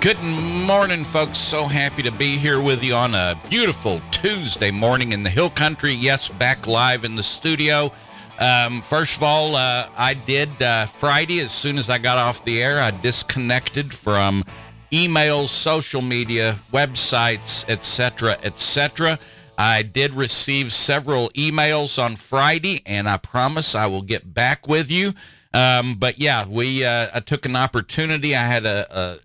Good morning, folks. So happy to be here with you on a beautiful Tuesday morning in the Hill Country. Yes, back live in the studio. First of all, I did Friday, as soon as I got off the air, I disconnected from emails, social media, websites, etc., etc. I did receive several emails on Friday, and I promise I will get back with you. But yeah, I took an opportunity. I had a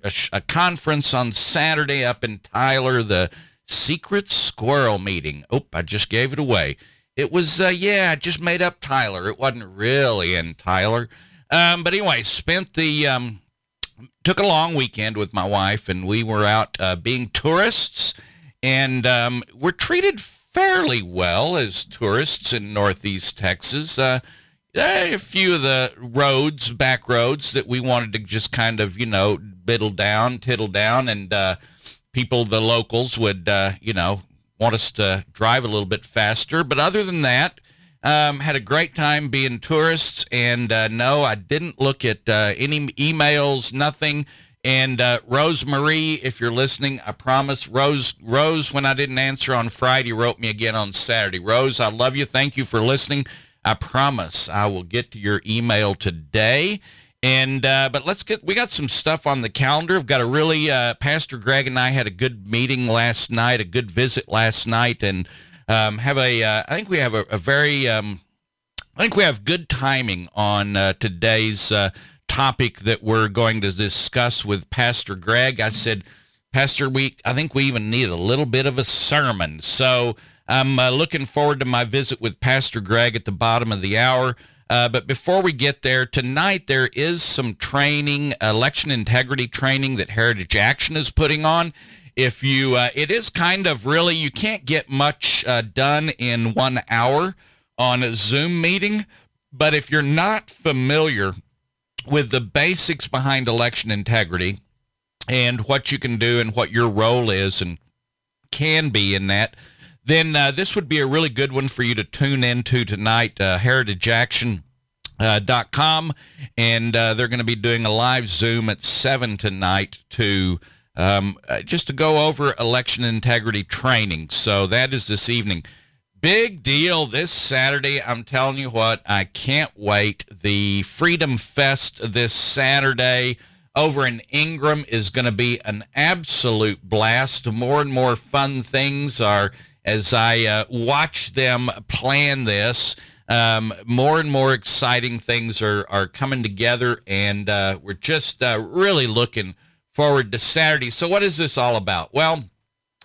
conference on Saturday up in Tyler, the Secret Squirrel meeting. Oh, I just gave it away. It was, I just made up Tyler. It wasn't really in Tyler. But anyway, took a long weekend with my wife, and we were out being tourists, and we're treated fairly well as tourists in Northeast Texas. A few of the roads, back roads, that we wanted to just kind of, tittle down, and people, the locals, would, want us to drive a little bit faster. But other than that, had a great time being tourists, and no, I didn't look at any emails, nothing. And Rose Marie, if you're listening, I promise, Rose, when I didn't answer on Friday, wrote me again on Saturday. Rose, I love you. Thank you for listening. I promise I will get to your email today. And but we got some stuff on the calendar. I've got a really Pastor Greg and I had a good meeting last night, a good visit last night, and have a I think we have a very I think we have good timing on today's topic that we're going to discuss with Pastor Greg. I said, Pastor, I think we even need a little bit of a sermon. So I'm looking forward to my visit with Pastor Greg at the bottom of the hour. But before we get there, tonight there is some training, election integrity training that Heritage Action is putting on. If you, it is kind of really, you can't get much done in 1 hour on a Zoom meeting. But if you're not familiar with the basics behind election integrity and what you can do and what your role is and can be in that, then this would be a really good one for you to tune into tonight, heritageaction.com, and they're going to be doing a live Zoom at 7 tonight to just to go over election integrity training. So that is this evening. Big deal this Saturday. I'm telling you what, I can't wait. The Freedom Fest this Saturday over in Ingram is going to be an absolute blast. More and more fun things are, as I watch them plan this, more and more exciting things are coming together, and we're just really looking forward to Saturday. So what is this all about? Well,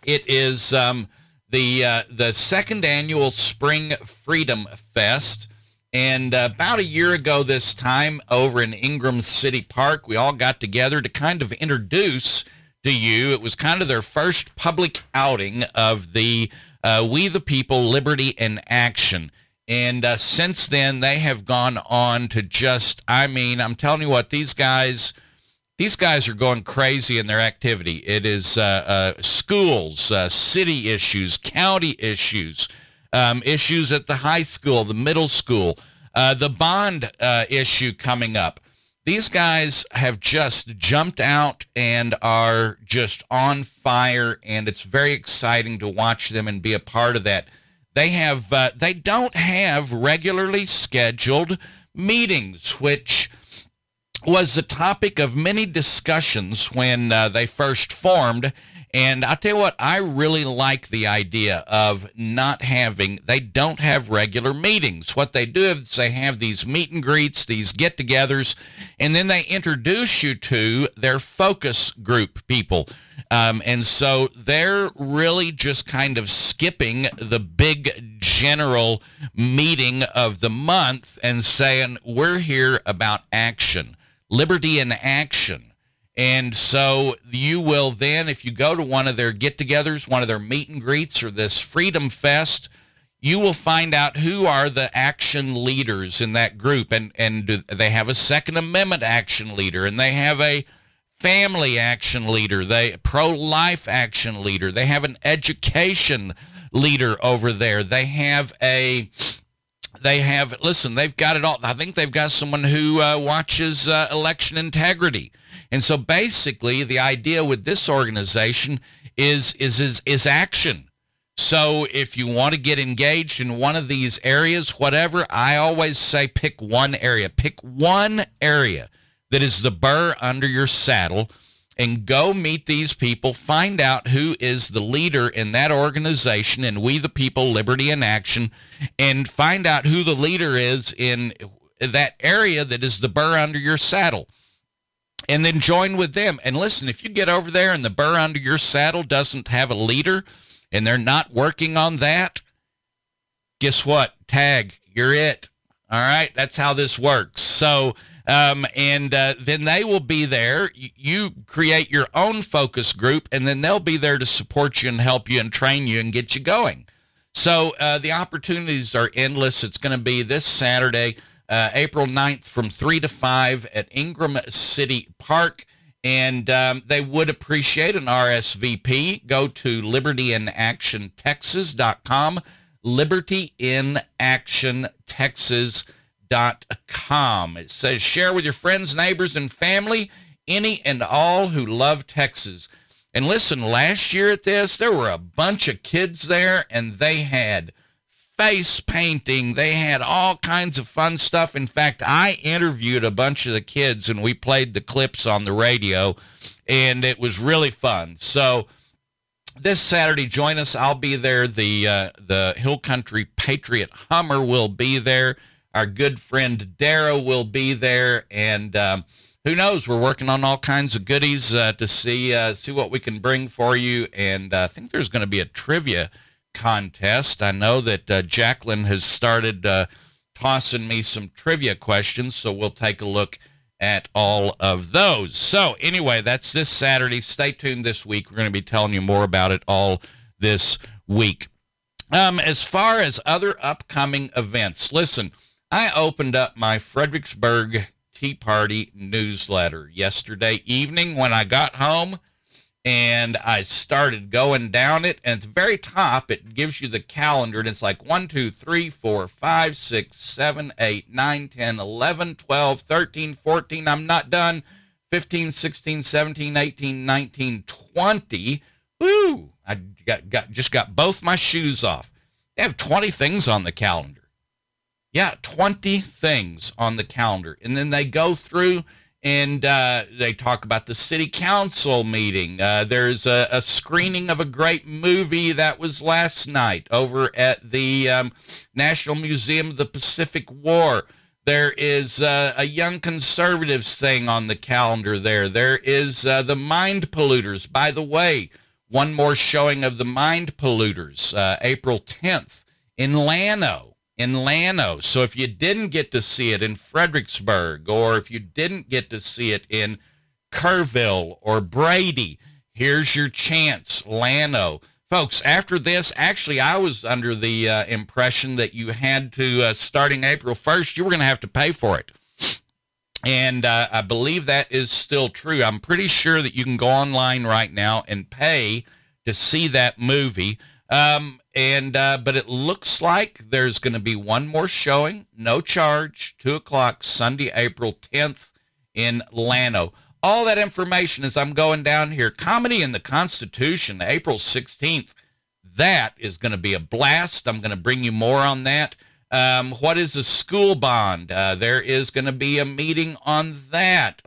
it is the second annual Spring Freedom Fest, and about a year ago this time over in Ingram City Park, we all got together to kind of introduce to you. It was kind of their first public outing of the We the People, Liberty in Action. And since then, they have gone on to just, I mean, I'm telling you what, these guys are going crazy in their activity. It is schools, city issues, county issues, issues at the high school, the middle school, the bond issue coming up. These guys have just jumped out and are just on fire, and it's very exciting to watch them and be a part of that. They have they don't have regularly scheduled meetings, which was the topic of many discussions when they first formed. And I tell you what, I really like the idea of they don't have regular meetings. What they do is they have these meet and greets, these get-togethers, and then they introduce you to their focus group people. And so they're really just kind of skipping the big general meeting of the month and saying, we're here about action, liberty in action. And so you will then, if you go to one of their get-togethers, one of their meet-and-greets, or this Freedom Fest, you will find out who are the action leaders in that group. And do they have a Second Amendment action leader, and they have a family action leader, they pro-life action leader, they have an education leader over there, they have a... They have, listen, they've got it all. I think they've got someone who watches election integrity. And so basically the idea with this organization is action. So if you want to get engaged in one of these areas, whatever, I always say pick one area. Pick one area that is the burr under your saddle and go meet these people. Find out who is the leader in that organization in We the People, Liberty in Action, and find out who the leader is in that area that is the burr under your saddle. And then join with them. And listen, if you get over there and the burr under your saddle doesn't have a leader and they're not working on that, guess what? Tag, you're it. All right? That's how this works. So... then they will be there. You create your own focus group, and then they'll be there to support you and help you and train you and get you going. So the opportunities are endless. It's going to be this Saturday, April 9th from 3 to 5 at Ingram City Park, and they would appreciate an RSVP. Go to libertyinactiontexas.com, libertyinactiontexas.com. It says, share with your friends, neighbors, and family, any and all who love Texas. And listen, last year at this, there were a bunch of kids there, and they had face painting. They had all kinds of fun stuff. In fact, I interviewed a bunch of the kids, and we played the clips on the radio, and it was really fun. So this Saturday, join us. I'll be there. The Hill Country Patriot Hummer will be there. Our good friend Darrow will be there, and who knows? We're working on all kinds of goodies to see what we can bring for you, and I think there's going to be a trivia contest. I know that Jacqueline has started tossing me some trivia questions, so we'll take a look at all of those. So anyway, that's this Saturday. Stay tuned this week. We're going to be telling you more about it all this week. As far as other upcoming events, listen, I opened up my Fredericksburg Tea Party newsletter yesterday evening when I got home, and I started going down it. And at the very top, it gives you the calendar, and it's like 1, 2, 3, 4, 5, 6, 7, 8, 9, 10, 11, 12, 13, 14, I'm not done, 15, 16, 17, 18, 19, 20. Woo! I just got both my shoes off. They have 20 things on the calendar. Yeah, 20 things on the calendar. And then they go through and they talk about the city council meeting. There's a screening of a great movie that was last night over at the National Museum of the Pacific War. There is a Young Conservatives thing on the calendar there. There is The Mind Polluters. By the way, one more showing of The Mind Polluters, April 10th in Llano. So if you didn't get to see it in Fredericksburg, or if you didn't get to see it in Kerrville or Brady, here's your chance, Llano. Folks, after this, actually, I was under the impression that you had to, starting April 1st, you were going to have to pay for it. And I believe that is still true. I'm pretty sure that you can go online right now and pay to see that movie. But it looks like there's going to be one more showing, no charge, 2 o'clock, Sunday, April 10th in Llano. All that information as I'm going down here. Comedy in the Constitution, April 16th. That is going to be a blast. I'm going to bring you more on that. What is a school bond? There is going to be a meeting on that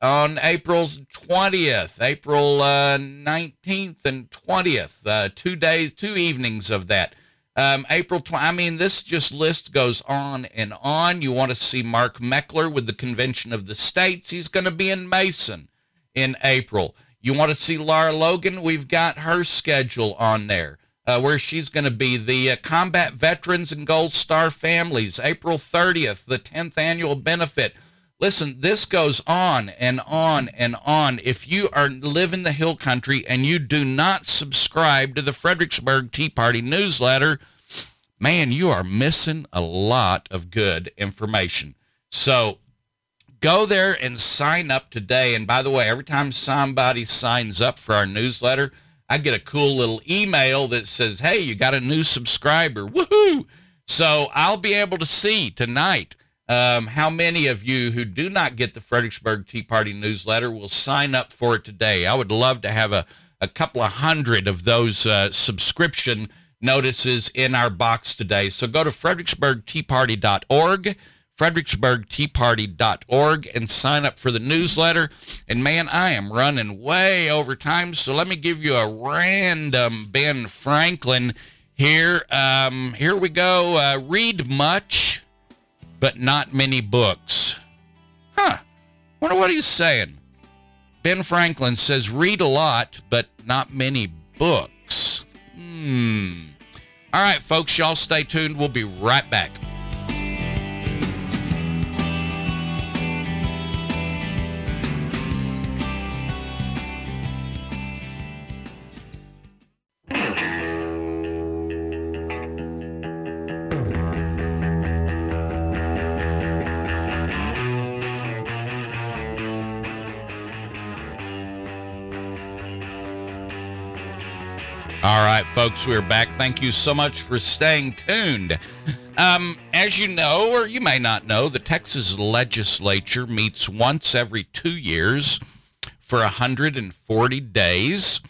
on April 20th, April 19th and 20th, 2 days, 2 evenings of that. I mean, this just list goes on and on. You want to see Mark Meckler with the Convention of the States. He's going to be in Mason in April. You want to see Laura Logan? We've got her schedule on there, where she's going to be. The combat veterans and Gold Star families, April 30th, the 10th annual benefit. Listen, this goes on and on and on. If you are live in the Hill Country and you do not subscribe to the Fredericksburg Tea Party newsletter, man, you are missing a lot of good information. So go there and sign up today. And by the way, every time somebody signs up for our newsletter, I get a cool little email that says, hey, you got a new subscriber. Woohoo! So I'll be able to see tonight how many of you who do not get the Fredericksburg Tea Party newsletter will sign up for it today. I would love to have a couple of hundred of those subscription notices in our box today. So go to fredericksburgteaparty.org, fredericksburgteaparty.org, and sign up for the newsletter. And, man, I am running way over time, so let me give you a random Ben Franklin here. Here we go. Read much, but not many books. Huh. Wonder what he's saying. Ben Franklin says, read a lot, but not many books. All right, folks, y'all stay tuned. We'll be right back. All right, folks, we're back. Thank you so much for staying tuned. As you know, or you may not know, the Texas Legislature meets once every 2 years for 140 days.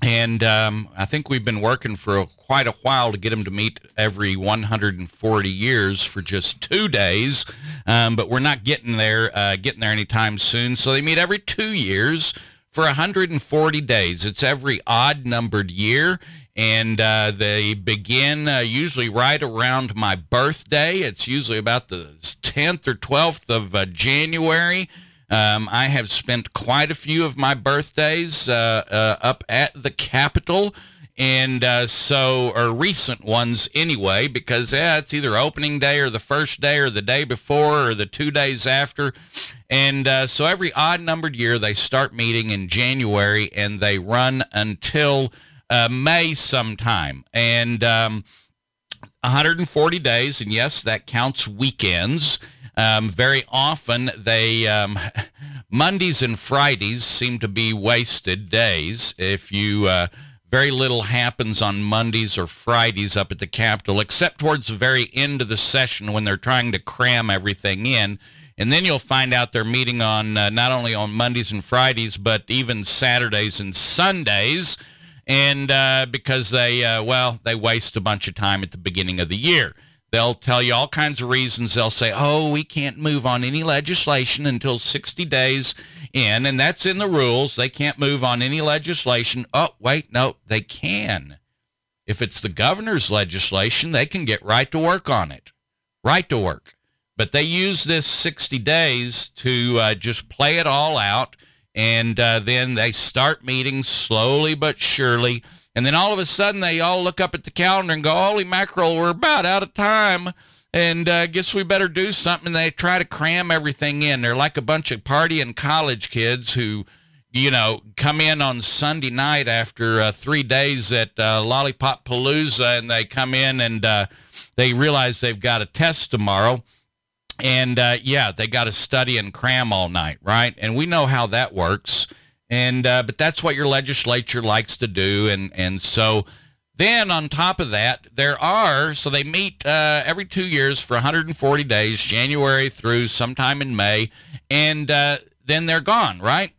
And I think we've been working for quite a while to get them to meet every 140 years for just 2 days. But we're not getting there anytime soon. So they meet every 2 years for 140 days. It's every odd-numbered year, and they begin usually right around my birthday. It's usually about the 10th or 12th of January. I have spent quite a few of my birthdays up at the Capitol, and or recent ones anyway, because it's either opening day or the first day or the day before or the 2 days after. And so every odd-numbered year, they start meeting in January, and they run until May sometime. And 140 days, and yes, that counts weekends. Very often, they Mondays and Fridays seem to be wasted days. If you... Very little happens on Mondays or Fridays up at the Capitol, except towards the very end of the session when they're trying to cram everything in. And then you'll find out they're meeting on not only on Mondays and Fridays, but even Saturdays and Sundays, and because they waste a bunch of time at the beginning of the year. They'll tell you all kinds of reasons. They'll say, oh, we can't move on any legislation until 60 days in, and that's in the rules. They can't move on any legislation. Oh, wait, no, they can. If it's the governor's legislation, they can get right to work on it, right to work. But they use this 60 days to just play it all out, and then they start meeting slowly but surely. And then all of a sudden, they all look up at the calendar and go, holy mackerel, we're about out of time, and guess we better do something. And they try to cram everything in. They're like a bunch of partying college kids who, you know, come in on Sunday night after 3 days at Lollipop Palooza, and they come in and they realize they've got a test tomorrow. And, they got to study and cram all night, right? And we know how that works. And but that's what your legislature likes to do. And so then on top of that, they meet every 2 years for 140 days, January through sometime in May, and then they're gone, right?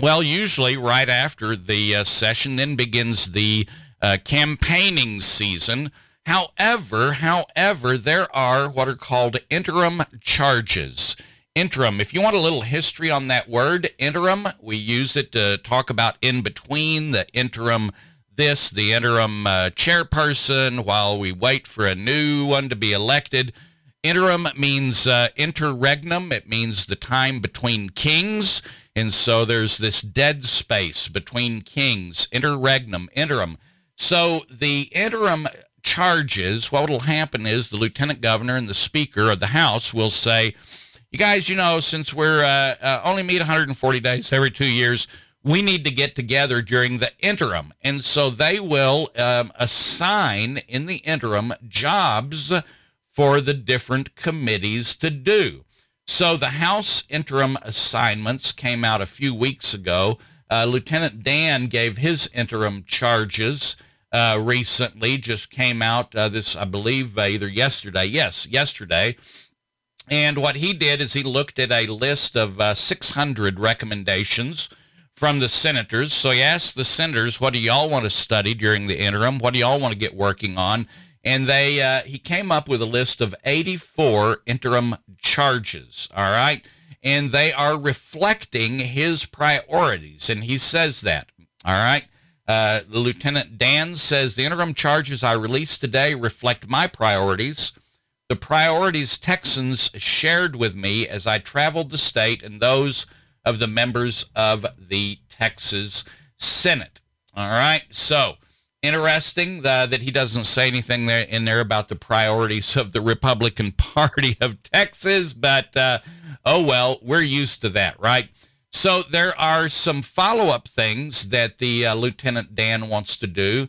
Well, usually right after the session then begins the campaigning season. However, there are what are called interim charges. Interim. If you want a little history on that word, interim, we use it to talk about in between, the interim this, the interim chairperson, while we wait for a new one to be elected. Interim means interregnum. It means the time between kings. And so there's this dead space between kings, interregnum, interim. So the interim charges, what will happen is the lieutenant governor and the speaker of the House will say, You guys, you know, since we're only meet 140 days every 2 years, we need to get together during the interim. And so they will assign in the interim jobs for the different committees to do. So the House interim assignments came out a few weeks ago. Lieutenant Dan gave his interim charges recently, just came out this, I believe, either yesterday. Yes, yesterday. And what he did is he looked at a list of 600 recommendations from the senators. So he asked the senators, what do y'all want to study during the interim? What do y'all want to get working on? And they he came up with a list of 84 interim charges, all right? And they are reflecting his priorities, and he says that, all right? Lieutenant Dan says, the interim charges I released today reflect my priorities, the priorities Texans shared with me as I traveled the state, and those of the members of the Texas Senate, all right? So interesting that he doesn't say anything there in there about the priorities of the Republican Party of Texas, but oh well, we're used to that, right? So there are some follow-up things that the Lieutenant Dan wants to do.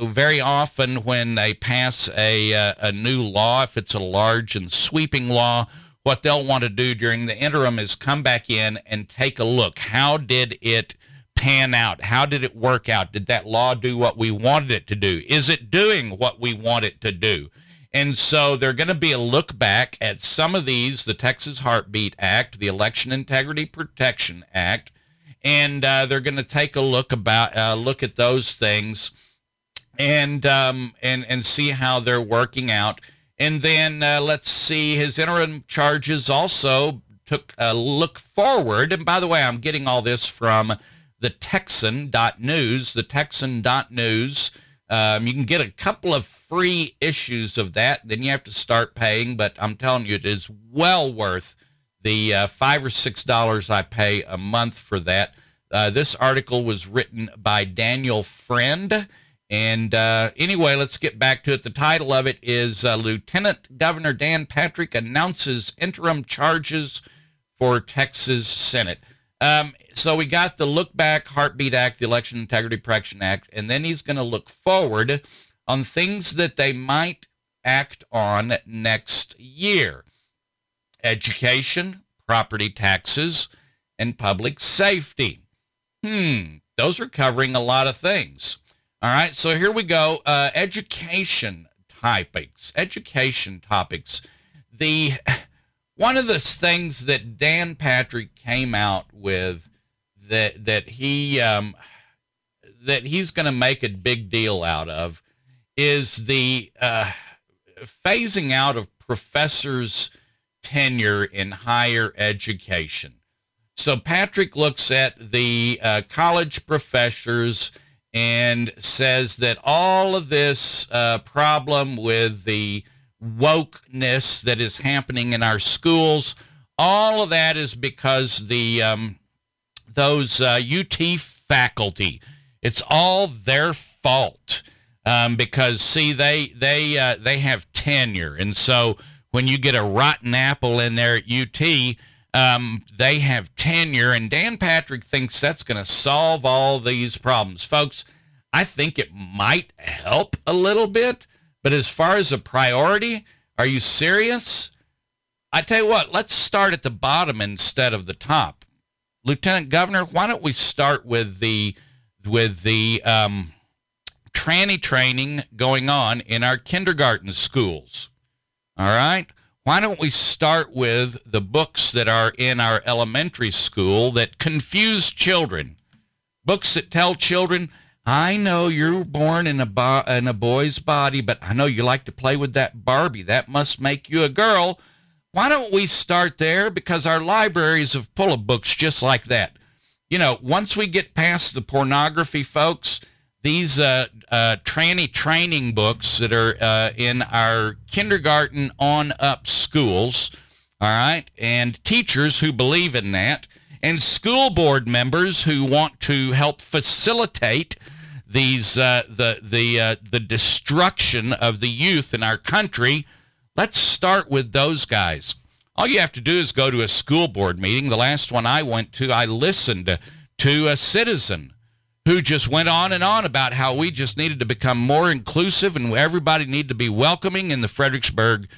Very often when they pass a new law, if it's a large and sweeping law, what they'll want to do during the interim is come back in and take a look. How did it pan out? How did it work out? Did that law do what we wanted it to do? Is it doing what we want it to do? And so they're going to be a look back at some of these, the Texas Heartbeat Act, the Election Integrity Protection Act, and they're going to take a look about look at those things and see how they're working out. And then let's see, his interim charges also took a look forward. And by the way, I'm getting all this from the Texan.news, the Texan.news. You can get a couple of free issues of that. Then you have to start paying, but I'm telling you, it is well worth the $5 or $6 I pay a month for that. This article was written by Daniel Friend. And anyway, let's get back to it. The title of it is Lieutenant Governor Dan Patrick announces interim charges for Texas Senate. So we got the look back, Heartbeat Act, the Election Integrity Protection Act, and then he's going to look forward on things that they might act on next year. Education, property taxes, and public safety. Those are covering a lot of things. All right, so here we go. Education topics. Education topics. One of the things that Dan Patrick came out with that he's going to make a big deal out of is the phasing out of professors' tenure in higher education. So Patrick looks at the college professors and says that all of this problem with the wokeness that is happening in our schools, all of that is because the those UT faculty, it's all their fault because see they have tenure, and so when you get a rotten apple in there at UT, they have tenure, and Dan Patrick thinks that's going to solve all these problems. Folks, I think it might help a little bit, but as far as a priority, are you serious? I tell you what, let's start at the bottom instead of the top. Lieutenant Governor, why don't we start with the tranny training going on in our kindergarten schools, all right? Why don't we start with the books that are in our elementary school that confuse children? Books that tell children, I know you're born in a boy's body, but I know you like to play with that Barbie. That must make you a girl. Why don't we start there? Because our libraries are full of books just like that. You know, once we get past the pornography, folks, these tranny training books that are in our kindergarten on up schools, all right, and teachers who believe in that, and school board members who want to help facilitate these the destruction of the youth in our country. Let's start with those guys. All you have to do is go to a school board meeting. The last one I went to, I listened to a citizen who just went on and on about how we just needed to become more inclusive and everybody needed to be welcoming in the Fredericksburg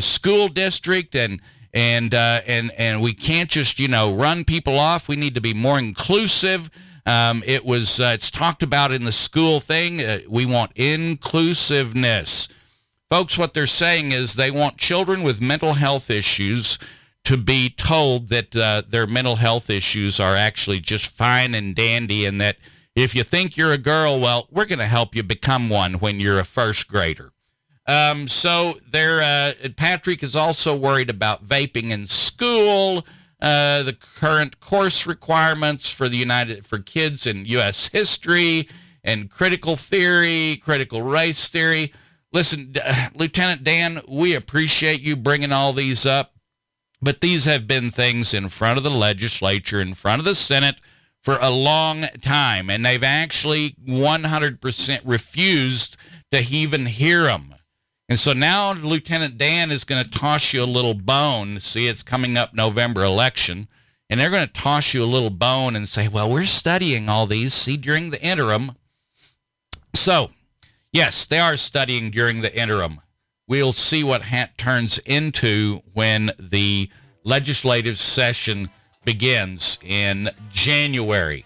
school district, and we can't just, you know, run people off. We need to be more inclusive. It was it's talked about in the school thing. We want inclusiveness. Folks, what they're saying is they want children with mental health issues to be told that their mental health issues are actually just fine and dandy, and that if you think you're a girl, well, we're going to help you become one when you're a first grader. So there, Patrick is also worried about vaping in school. The current course requirements for kids in U.S. history and critical theory, critical race theory. Listen, Lieutenant Dan, we appreciate you bringing all these up, but these have been things in front of the legislature, in front of the Senate for a long time, and they've actually 100% refused to even hear them. And so now Lieutenant Dan is going to toss you a little bone. See, it's coming up November election, and they're going to toss you a little bone and say, well, we're studying all these, see, during the interim. So, yes, they are studying during the interim. We'll see what turns into when the legislative session begins in January.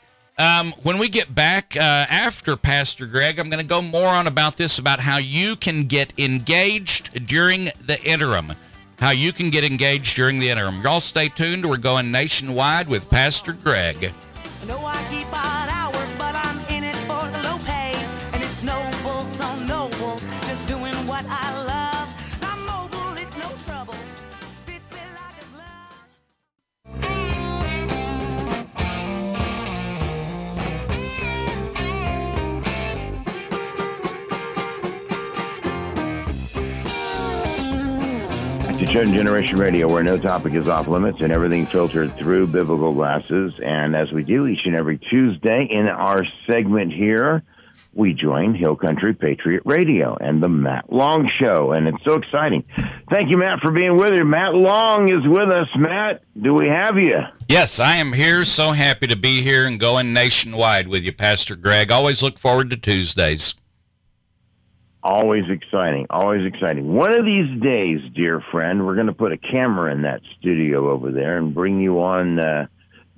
When we get back after Pastor Greg, I'm going to go more on about this, about how you can get engaged during the interim. Y'all stay tuned. We're going nationwide with Pastor Greg. No, I keep on. Generation Radio, where no topic is off limits and everything filtered through biblical glasses. And as we do each and every Tuesday in our segment here, we join Hill Country Patriot Radio and the Matt Long Show. And it's so exciting. Thank you, Matt, for being with us. Matt Long is with us. Matt, do we have you? Yes, I am here. So happy to be here and going nationwide with you, Pastor Greg. Always look forward to Tuesdays. Always exciting, always exciting. One of these days, dear friend, we're going to put a camera in that studio over there and bring you on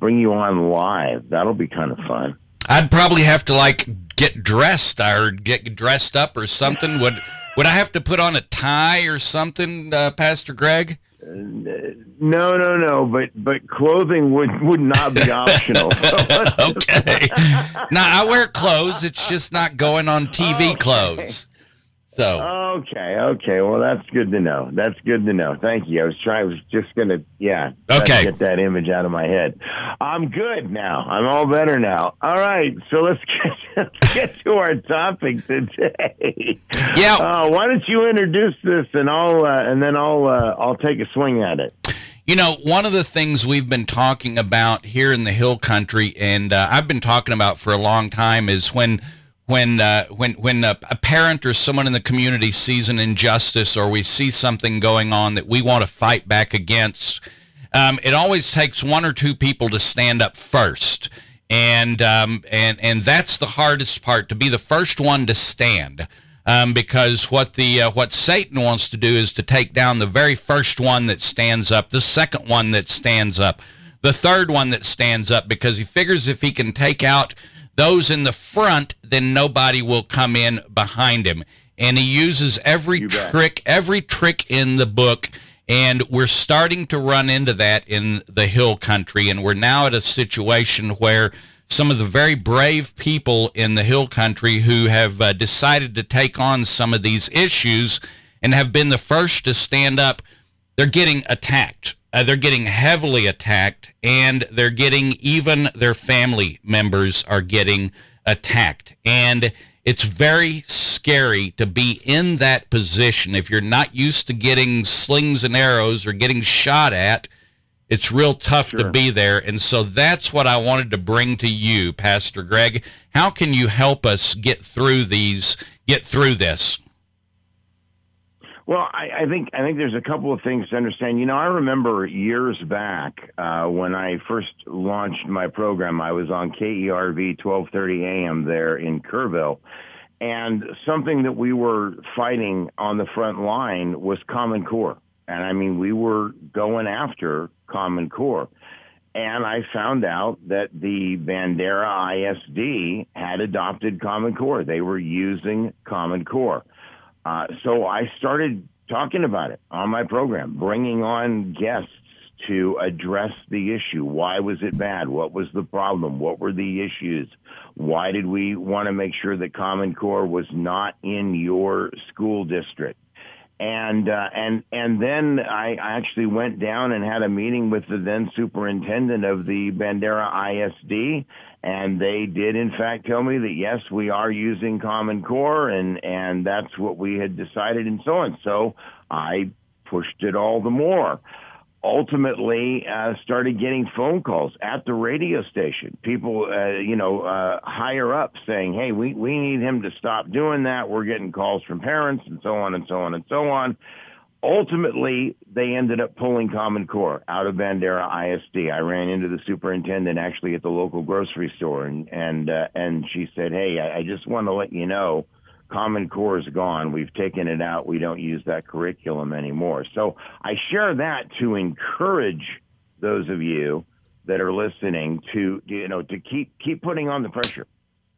live. That'll be kind of fun. I'd probably have to get dressed up or something. Would I have to put on a tie or something, Pastor Greg? No. But clothing would not be optional. Okay. No, I wear clothes. It's just not going on TV clothes. So. Okay. Well, that's good to know. Thank you. I was just going to get that image out of my head. I'm good now. I'm all better now. All right. So let's get to our topic today. Yeah. Why don't you introduce this, and I'll take a swing at it. You know, one of the things we've been talking about here in the Hill Country, and I've been talking about for a long time, is when a parent or someone in the community sees an injustice, or we see something going on that we want to fight back against, it always takes one or two people to stand up first, and that's the hardest part, to be the first one to stand, because what Satan wants to do is to take down the very first one that stands up, the second one that stands up, the third one that stands up, because he figures if he can take out those in the front, then nobody will come in behind him. And he uses every trick in the book, and we're starting to run into that in the Hill Country, and we're now at a situation where some of the very brave people in the Hill Country who have decided to take on some of these issues and have been the first to stand up, they're getting attacked. They're getting heavily attacked, and they're getting, even their family members are getting attacked. And it's very scary to be in that position. If you're not used to getting slings and arrows or getting shot at, it's real tough to be there. And so that's what I wanted to bring to you, Pastor Greg. How can you help us get through this? Well, I think there's a couple of things to understand. You know, I remember years back when I first launched my program, I was on KERV 1230 AM there in Kerrville. And something that we were fighting on the front line was Common Core. And I mean, we were going after Common Core. And I found out that the Bandera ISD had adopted Common Core. They were using Common Core. So I started talking about it on my program, bringing on guests to address the issue. Why was it bad? What was the problem? What were the issues? Why did we want to make sure that Common Core was not in your school district? And then I actually went down and had a meeting with the then superintendent of the Bandera ISD, and they did in fact tell me that yes, we are using Common Core, and that's what we had decided, and so on. So I pushed it all the more. Ultimately, started getting phone calls at the radio station. People, higher up saying, "Hey, we need him to stop doing that. We're getting calls from parents," and so on and so on and so on. Ultimately, they ended up pulling Common Core out of Bandera ISD. I ran into the superintendent actually at the local grocery store, and she said, "Hey, I just want to let you know, Common Core is gone. We've taken it out. We don't use that curriculum anymore." So I share that to encourage those of you that are listening to, to keep putting on the pressure.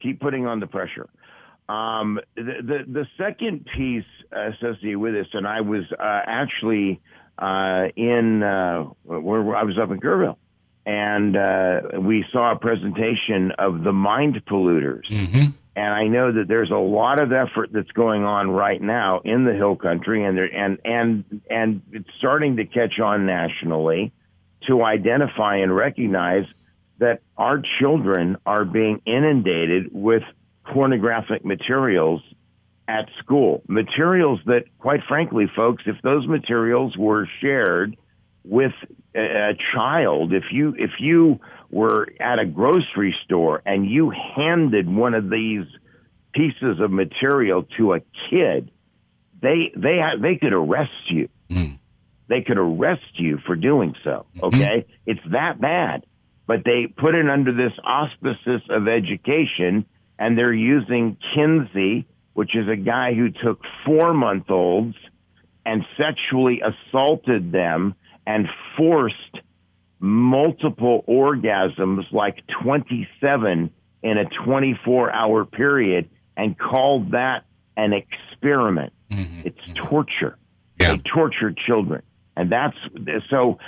Keep putting on the pressure. The second piece associated with this, and I was I was up in Kerrville, and we saw a presentation of The Mind Polluters. Mm-hmm. And I know that there's a lot of effort that's going on right now in the Hill Country, and it's starting to catch on nationally, to identify and recognize that our children are being inundated with pornographic materials at school. Materials that, quite frankly, folks, if those materials were shared with a child, if you were at a grocery store and you handed one of these pieces of material to a kid, they could arrest you. Mm. They could arrest you for doing so. Okay, mm-hmm. It's that bad. But they put it under this auspices of education, and they're using Kinsey, which is a guy who took 4-month-olds and sexually assaulted them and forced multiple orgasms, like 27 in a 24-hour period, and called that an experiment. Mm-hmm. It's torture. Yeah. They torture children. And that's so.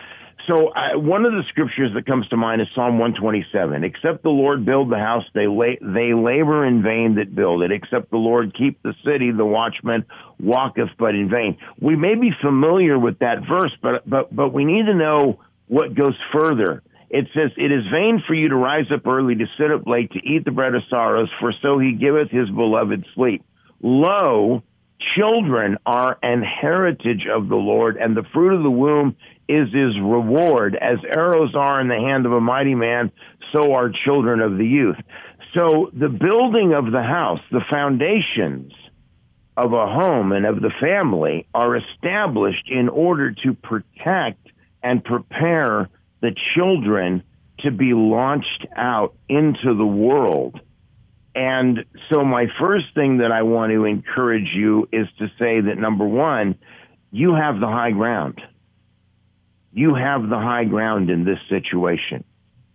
So one of the scriptures that comes to mind is Psalm 127. Except the Lord build the house, they labor in vain that build it. Except the Lord keep the city, the watchman walketh but in vain. We may be familiar with that verse, but we need to know what goes further. It says, "It is vain for you to rise up early, to sit up late, to eat the bread of sorrows, for so he giveth his beloved sleep. Lo, children are an heritage of the Lord, and the fruit of the womb is his reward. As arrows are in the hand of a mighty man, so are children of the youth." So the building of the house, the foundations of a home and of the family, are established in order to protect and prepare the children to be launched out into the world. And so my first thing that I want to encourage you is to say that, number one, you have the high ground. You have the high ground in this situation.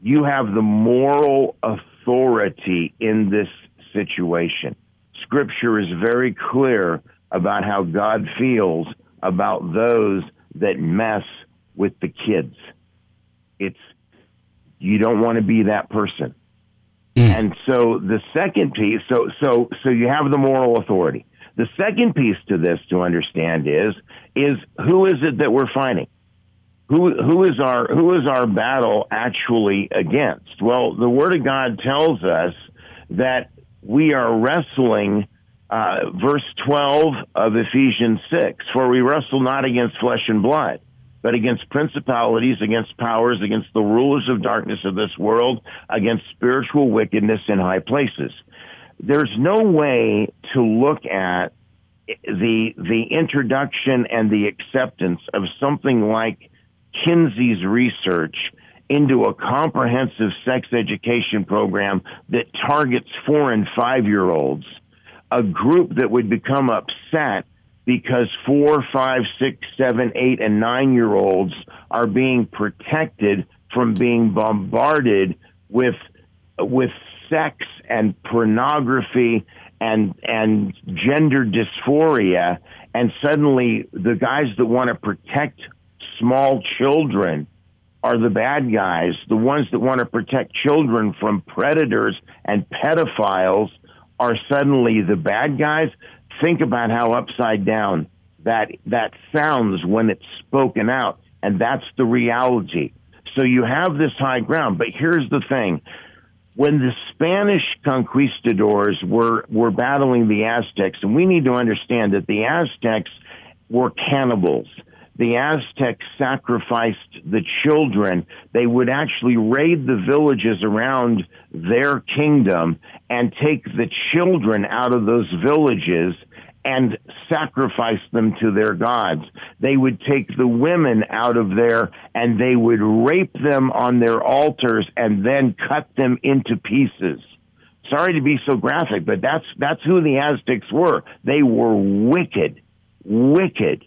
You have the moral authority in this situation. Scripture is very clear about how God feels about those that mess with the kids. You don't want to be that person. And so the second piece, so you have the moral authority. The second piece to this to understand is who is it that we're fighting? Who is our battle actually against? Well, the Word of God tells us that we are wrestling, verse 12 of Ephesians 6, "For we wrestle not against flesh and blood, but against principalities, against powers, against the rulers of darkness of this world, against spiritual wickedness in high places." There's no way to look at the introduction and the acceptance of something like Kinsey's research into a comprehensive sex education program that targets 4- and 5-year-olds, a group that would become upset because 4, 5, 6, 7, 8, and 9-year-olds are being protected from being bombarded with sex and pornography and gender dysphoria, and suddenly the guys that want to protect small children are the bad guys. The ones that want to protect children from predators and pedophiles are suddenly the bad guys. Think about how upside down that sounds when it's spoken out, and that's the reality. So you have this high ground, but here's the thing. When the Spanish conquistadors were battling the Aztecs, and we need to understand that the Aztecs were cannibals. The Aztecs sacrificed the children. They would actually raid the villages around their kingdom and take the children out of those villages and sacrifice them to their gods. They would take the women out of there and they would rape them on their altars and then cut them into pieces. Sorry to be so graphic, but that's who the Aztecs were. They were wicked, wicked.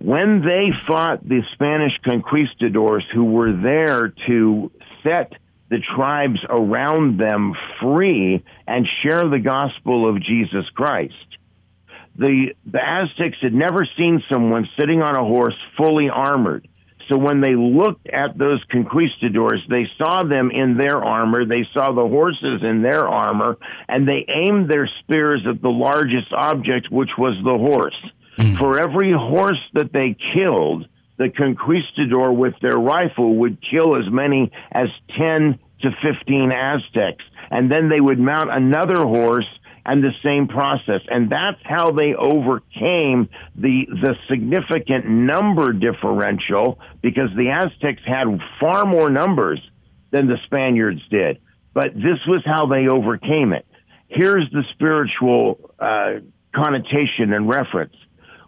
When they fought the Spanish conquistadors who were there to set the tribes around them free and share the gospel of Jesus Christ, the Aztecs had never seen someone sitting on a horse fully armored. So when they looked at those conquistadors, they saw them in their armor, they saw the horses in their armor, and they aimed their spears at the largest object, which was the horse. For every horse that they killed, the conquistador with their rifle would kill as many as 10 to 15 Aztecs. And then they would mount another horse and the same process. And that's how they overcame the significant number differential, because the Aztecs had far more numbers than the Spaniards did. But this was how they overcame it. Here's the spiritual connotation and reference.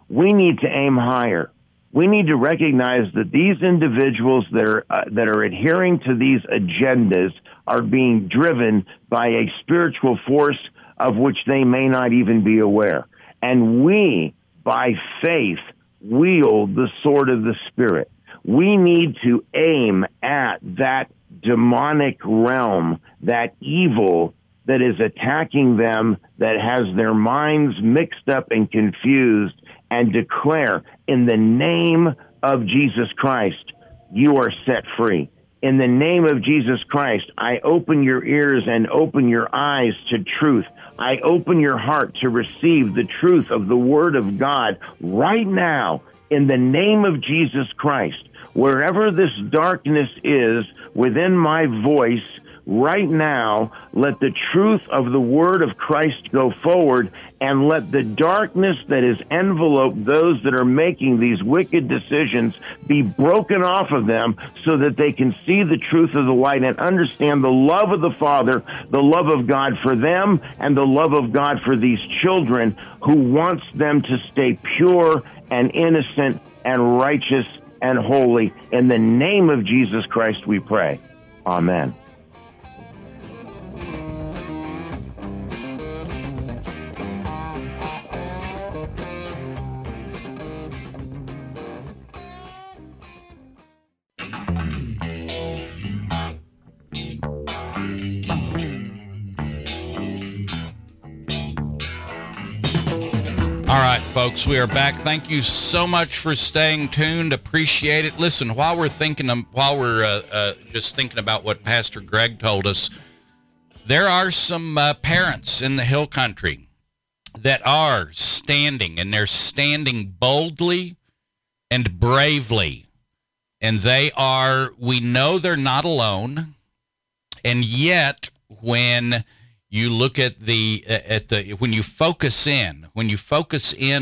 We need to aim higher. We need to recognize that these individuals that are adhering to these agendas are being driven by a spiritual force of which they may not even be aware. And we, by faith, wield the sword of the Spirit. We need to aim at that demonic realm, that evil that is attacking them, that has their minds mixed up and confused, and declare, in the name of Jesus Christ, you are set free. In the name of Jesus Christ, I open your ears and open your eyes to truth. I open your heart to receive the truth of the Word of God right now, in the name of Jesus Christ. Wherever this darkness is within my voice, right now, let the truth of the Word of Christ go forward, and let the darkness that has enveloped those that are making these wicked decisions be broken off of them, so that they can see the truth of the light and understand the love of the Father, the love of God for them, and the love of God for these children, who wants them to stay pure and innocent and righteous and holy. In the name of Jesus Christ we pray. Amen. Folks, we are back. Thank you so much for staying tuned. Appreciate it. Listen, while we're just thinking about what Pastor Greg told us, there are some parents in the Hill Country that are standing, and they're standing boldly and bravely. And they are, we know they're not alone. And yet, when you look at when you focus in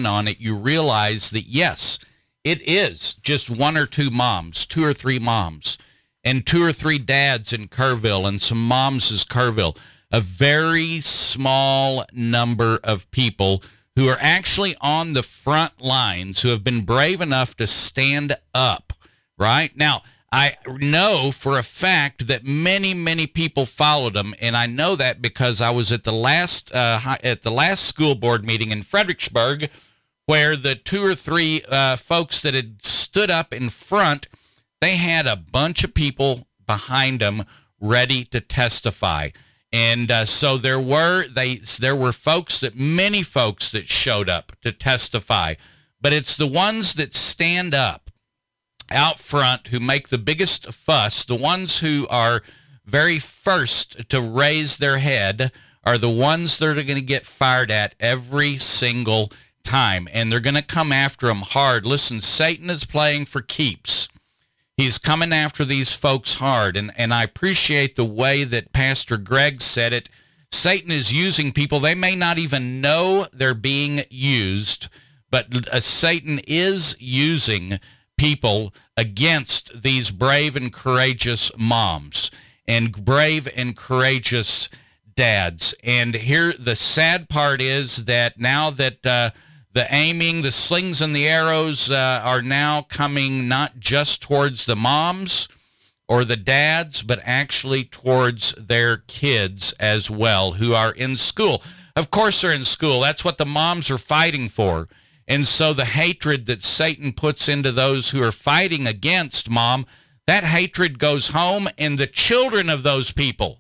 on it, you realize that, yes, it is just one or two moms, two or three moms, and two or three dads in Kerrville, and some moms in Kerrville, a very small number of people who are actually on the front lines, who have been brave enough to stand up, right? Now, I know for a fact that many, many people followed them, and I know that because I was at the last school board meeting in Fredericksburg, where the two or three folks that had stood up in front, they had a bunch of people behind them ready to testify, and so there were folks that many folks that showed up to testify, but it's the ones that stand up out front who make the biggest fuss. The ones who are very first to raise their head are the ones that are going to get fired at every single time, and they're going to come after them hard. Listen, Satan is playing for keeps. He's coming after these folks hard, and I appreciate the way that Pastor Greg said it. Satan is using people. They may not even know they're being used, but Satan is using people against these brave and courageous moms and brave and courageous dads. And here the sad part is that now that the aiming, the slings and the arrows are now coming not just towards the moms or the dads, but actually towards their kids as well who are in school. Of course they're in school. That's what the moms are fighting for. And so the hatred that Satan puts into those who are fighting against mom, that hatred goes home, and the children of those people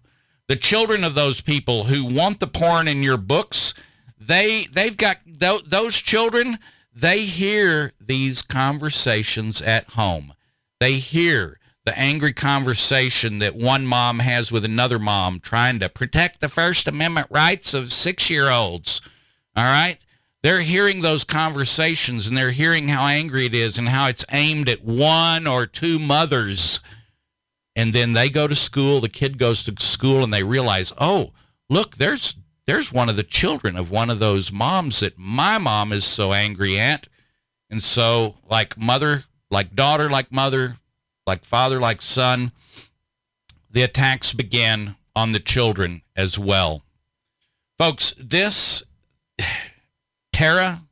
who want the porn in your books, they've got those children, they hear these conversations at home. They hear the angry conversation that one mom has with another mom trying to protect the First Amendment rights of 6-year-olds, all right? They're hearing those conversations, and they're hearing how angry it is and how it's aimed at one or two mothers. And then they go to school, the kid goes to school, and they realize, oh, look, there's one of the children of one of those moms that my mom is so angry at. And so like mother, like daughter, like mother, like father, like son, the attacks begin on the children as well. Folks, this... Tara,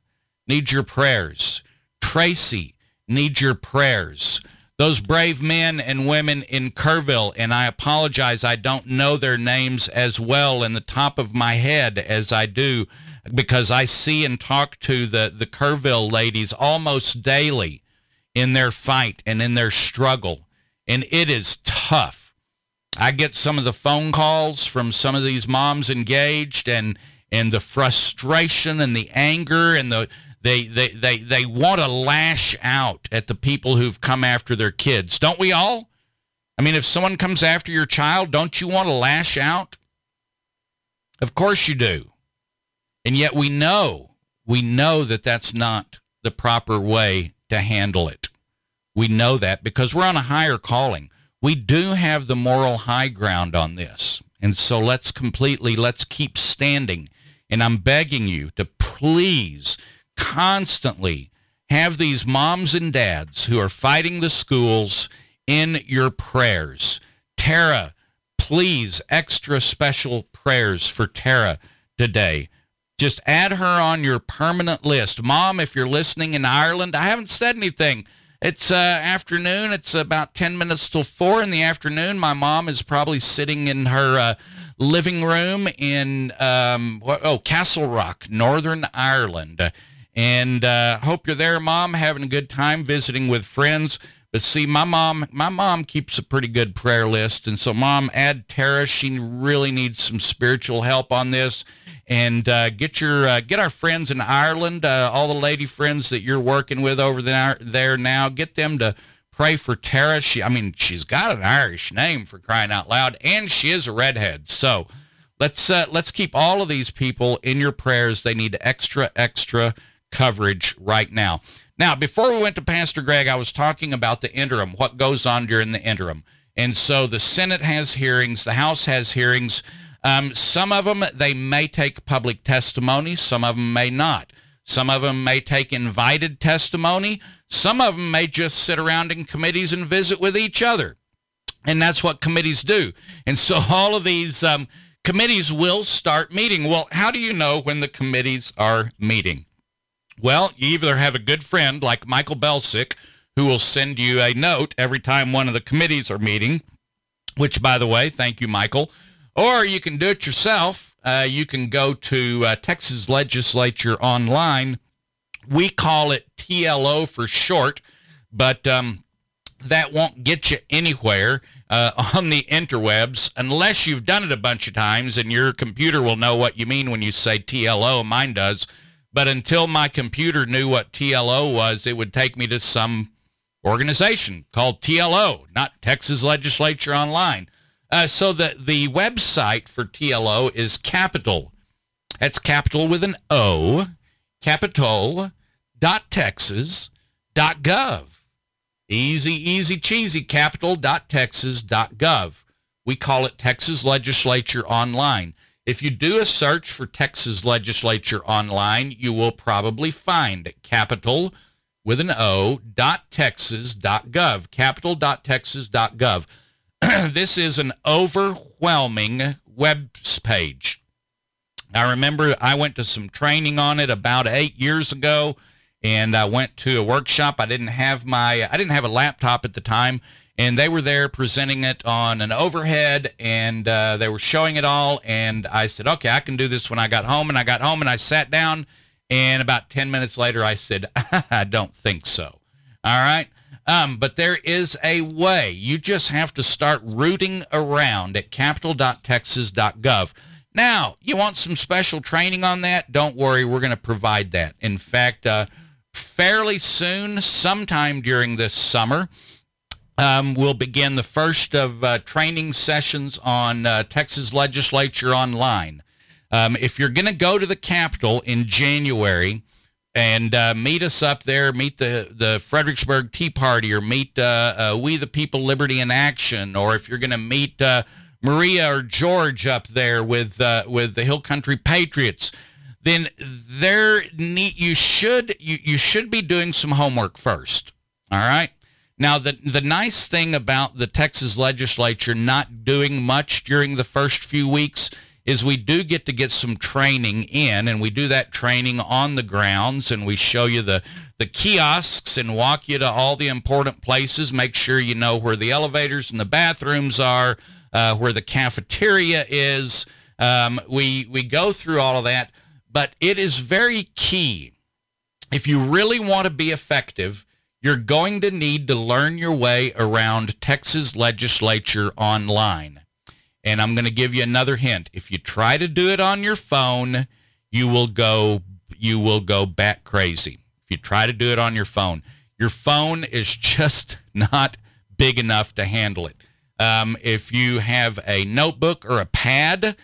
need your prayers. Tracy, need your prayers. Those brave men and women in Kerrville, and I apologize, I don't know their names as well in the top of my head as I do, because I see and talk to the Kerrville ladies almost daily in their fight and in their struggle, and it is tough. I get some of the phone calls from some of these moms engaged, and the frustration and the anger, and they want to lash out at the people who've come after their kids. Don't we all? I mean, if someone comes after your child, don't you want to lash out? Of course you do. And yet we know that that's not the proper way to handle it. We know that because we're on a higher calling. We do have the moral high ground on this. And so let's keep standing. And I'm begging you to please constantly have these moms and dads who are fighting the schools in your prayers. Tara, please, extra special prayers for Tara today. Just add her on your permanent list. Mom, if you're listening in Ireland, I haven't said anything. It's afternoon. It's about 10 minutes till 4 in the afternoon. My mom is probably sitting in her living room in Castle Rock, Northern Ireland. And hope you're there, Mom, having a good time visiting with friends. But see, my mom keeps a pretty good prayer list. And so, Mom, add Tara. She really needs some spiritual help on this. And get our friends in Ireland, all the lady friends that you're working with over there now, get them to pray for Tara. She's got an Irish name, for crying out loud, and she is a redhead. So let's keep all of these people in your prayers. They need extra coverage right now. Now, before we went to Pastor Greg, I was talking about the interim, what goes on during the interim. And so the Senate has hearings, the House has hearings. Some of them, they may take public testimony. Some of them may not. Some of them may take invited testimony. Some of them may just sit around in committees and visit with each other. And that's what committees do. And so all of these committees will start meeting. Well, how do you know when the committees are meeting? Well, you either have a good friend like Michael Belsick, who will send you a note every time one of the committees are meeting, which, by the way, thank you, Michael. Or you can do it yourself. You can go to Texas Legislature Online. We call it TLO for short, but that won't get you anywhere on the interwebs unless you've done it a bunch of times, and your computer will know what you mean when you say TLO. Mine does. But until my computer knew what TLO was, it would take me to some organization called TLO, not Texas Legislature Online. So the website for TLO is Capital. That's Capital with an O, capital.texas.gov. Easy, easy, cheesy, capital.texas.gov. We call it Texas Legislature Online. If you do a search for Texas Legislature Online, you will probably find Capital with an O, .texas.gov, capital.texas.gov. This is an overwhelming web page. I remember I went to some training on it about 8 years ago, and I went to a workshop. I didn't have a laptop at the time, and they were there presenting it on an overhead, and they were showing it all. And I said, okay, I can do this when I got home. And I got home and I sat down, and about 10 minutes later, I said, I don't think so. All right. But there is a way. You just have to start rooting around at capital.texas.gov. Now, you want some special training on that? Don't worry, we're going to provide that. In fact, fairly soon, sometime during this summer, we'll begin the first of training sessions on Texas Legislature Online. If you're going to go to the Capitol in January, and meet us up there, meet the Fredericksburg Tea Party, or meet We the People, Liberty in Action, or if you're going to meet Maria or George up there with the Hill Country Patriots, then you should be doing some homework first. All right. Now, the nice thing about the Texas Legislature not doing much during the first few weeks is we do get to get some training in, and we do that training on the grounds, and we show you the kiosks and walk you to all the important places, make sure you know where the elevators and the bathrooms are, where the cafeteria is. We go through all of that, but it is very key. If you really want to be effective, you're going to need to learn your way around Texas Legislature Online. And I'm going to give you another hint. If you try to do it on your phone, you will go bat crazy. If you try to do it on your phone is just not big enough to handle it. If you have a notebook or a pad,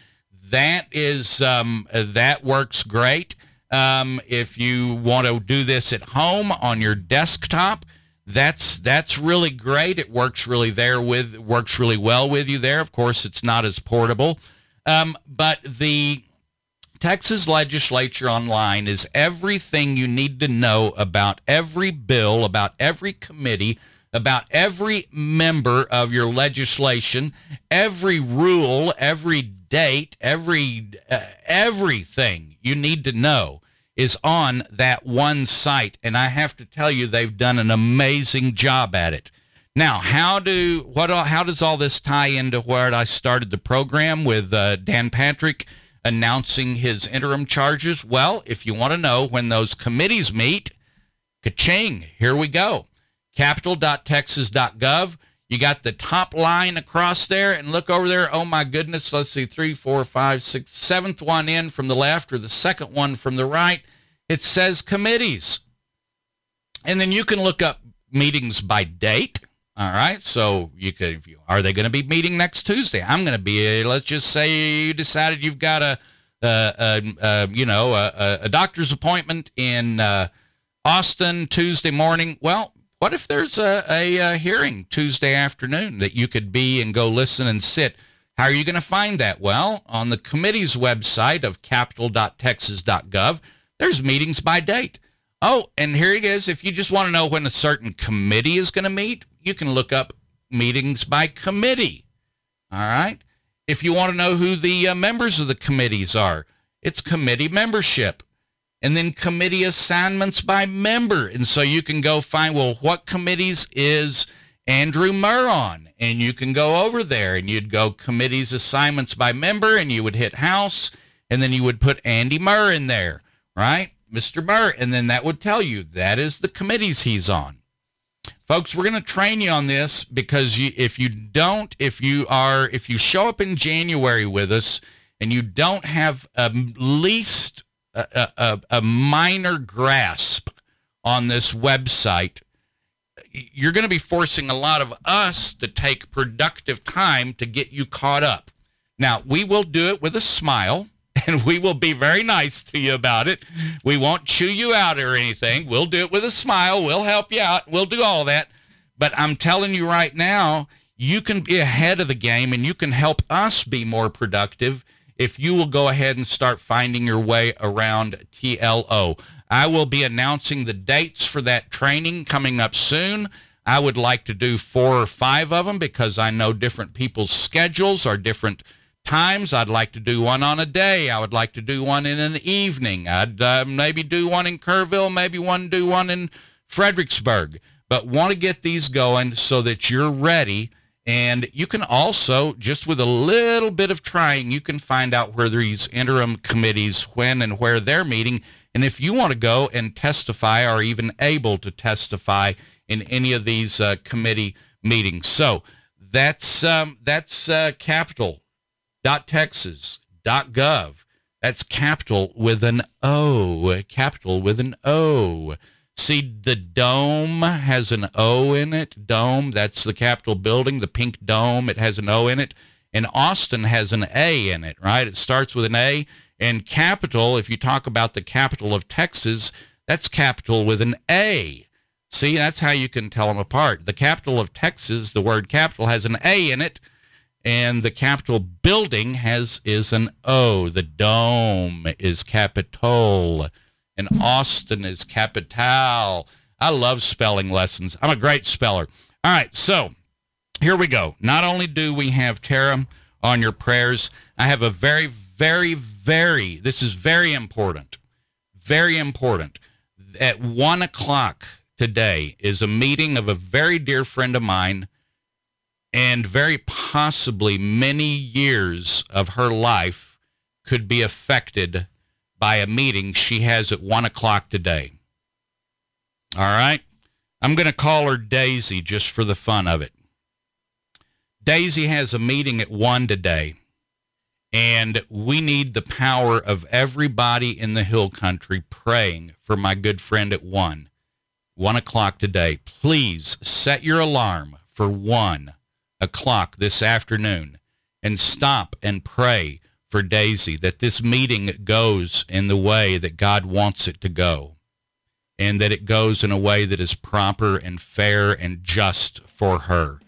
that works great. If you want to do this at home on your desktop, That's really great. It works really well with you there. Of course, it's not as portable. But the Texas Legislature Online is everything you need to know about every bill, about every committee, about every member of your legislation, every rule, every date, everything you need to know is on that one site, and I have to tell you, they've done an amazing job at it. Now, how does all this tie into where I started the program with Dan Patrick announcing his interim charges? Well, if you want to know when those committees meet, ka-ching, here we go. Capital.texas.gov. You got the top line across there, and look over there. Oh, my goodness. Let's see, 3, 4, 5, 6, 7th one in from the left, or the second one from the right. It says committees. And then you can look up meetings by date. All right. So you could, are they going to be meeting next Tuesday? I'm going to be, let's just say you decided you've got a doctor's appointment in Austin Tuesday morning. Well, what if there's a hearing Tuesday afternoon that you could be and go listen and sit? How are you going to find that? Well, on the committee's website of capital.texas.gov, there's meetings by date. Oh, and here it is. If you just want to know when a certain committee is going to meet, you can look up meetings by committee. All right. If you want to know who the members of the committees are, it's committee membership, and then committee assignments by member. And so you can go find, well, what committees is Andrew Murr on? And you can go over there and you'd go committees assignments by member, and you would hit House, and then you would put Andy Murr in there, right? Mr. Murr. And then that would tell you that is the committees he's on. Folks, we're going to train you on this, because if you show up in January with us and you don't have at least a minor grasp on this website, you're going to be forcing a lot of us to take productive time to get you caught up. Now, we will do it with a smile, and we will be very nice to you about it. We won't chew you out or anything. We'll do it with a smile. We'll help you out. We'll do all that. But I'm telling you right now, you can be ahead of the game, and you can help us be more productive if you will go ahead and start finding your way around TLO. I will be announcing the dates for that training coming up soon. I would like to do 4 or 5 of them, because I know different people's schedules are different times. I'd like to do one on a day. I would like to do one in an evening. I'd maybe do one in Kerrville, maybe do one in Fredericksburg. But want to get these going so that you're ready. And you can also, just with a little bit of trying, you can find out where these interim committees, when and where they're meeting. And if you want to go and testify, or even able to testify in any of these committee meetings. So that's capital.texas.gov. That's capital with an O, capital with an O. See, the dome has an O in it. Dome, that's the Capitol building, the pink dome. It has an O in it. And Austin has an A in it, right? It starts with an A. And Capitol, if you talk about the capital of Texas, that's capital with an A. See, that's how you can tell them apart. The capital of Texas, the word capital has an A in it. And the Capitol building is an O. The dome is Capitol, and Austin is Capital. I love spelling lessons. I'm a great speller. All right, so here we go. Not only do we have Tara on your prayers, I have a very, very, very, this is very important, at 1 o'clock today is a meeting of a very dear friend of mine, and very possibly many years of her life could be affected by a meeting she has at 1 o'clock today. All right? I'm going to call her Daisy just for the fun of it. Daisy has a meeting at 1 today, and we need the power of everybody in the Hill Country praying for my good friend at 1. 1 o'clock today. Please set your alarm for 1 o'clock this afternoon and stop and pray for Daisy that this meeting goes in the way that God wants it to go, and that it goes in a way that is proper and fair and just for her.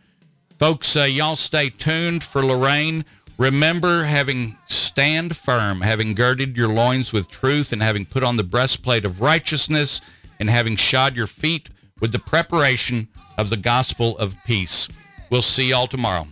Folks, y'all stay tuned for Lorraine. Remember, having stand firm, having girded your loins with truth, and having put on the breastplate of righteousness, and having shod your feet with the preparation of the gospel of peace. We'll see y'all tomorrow.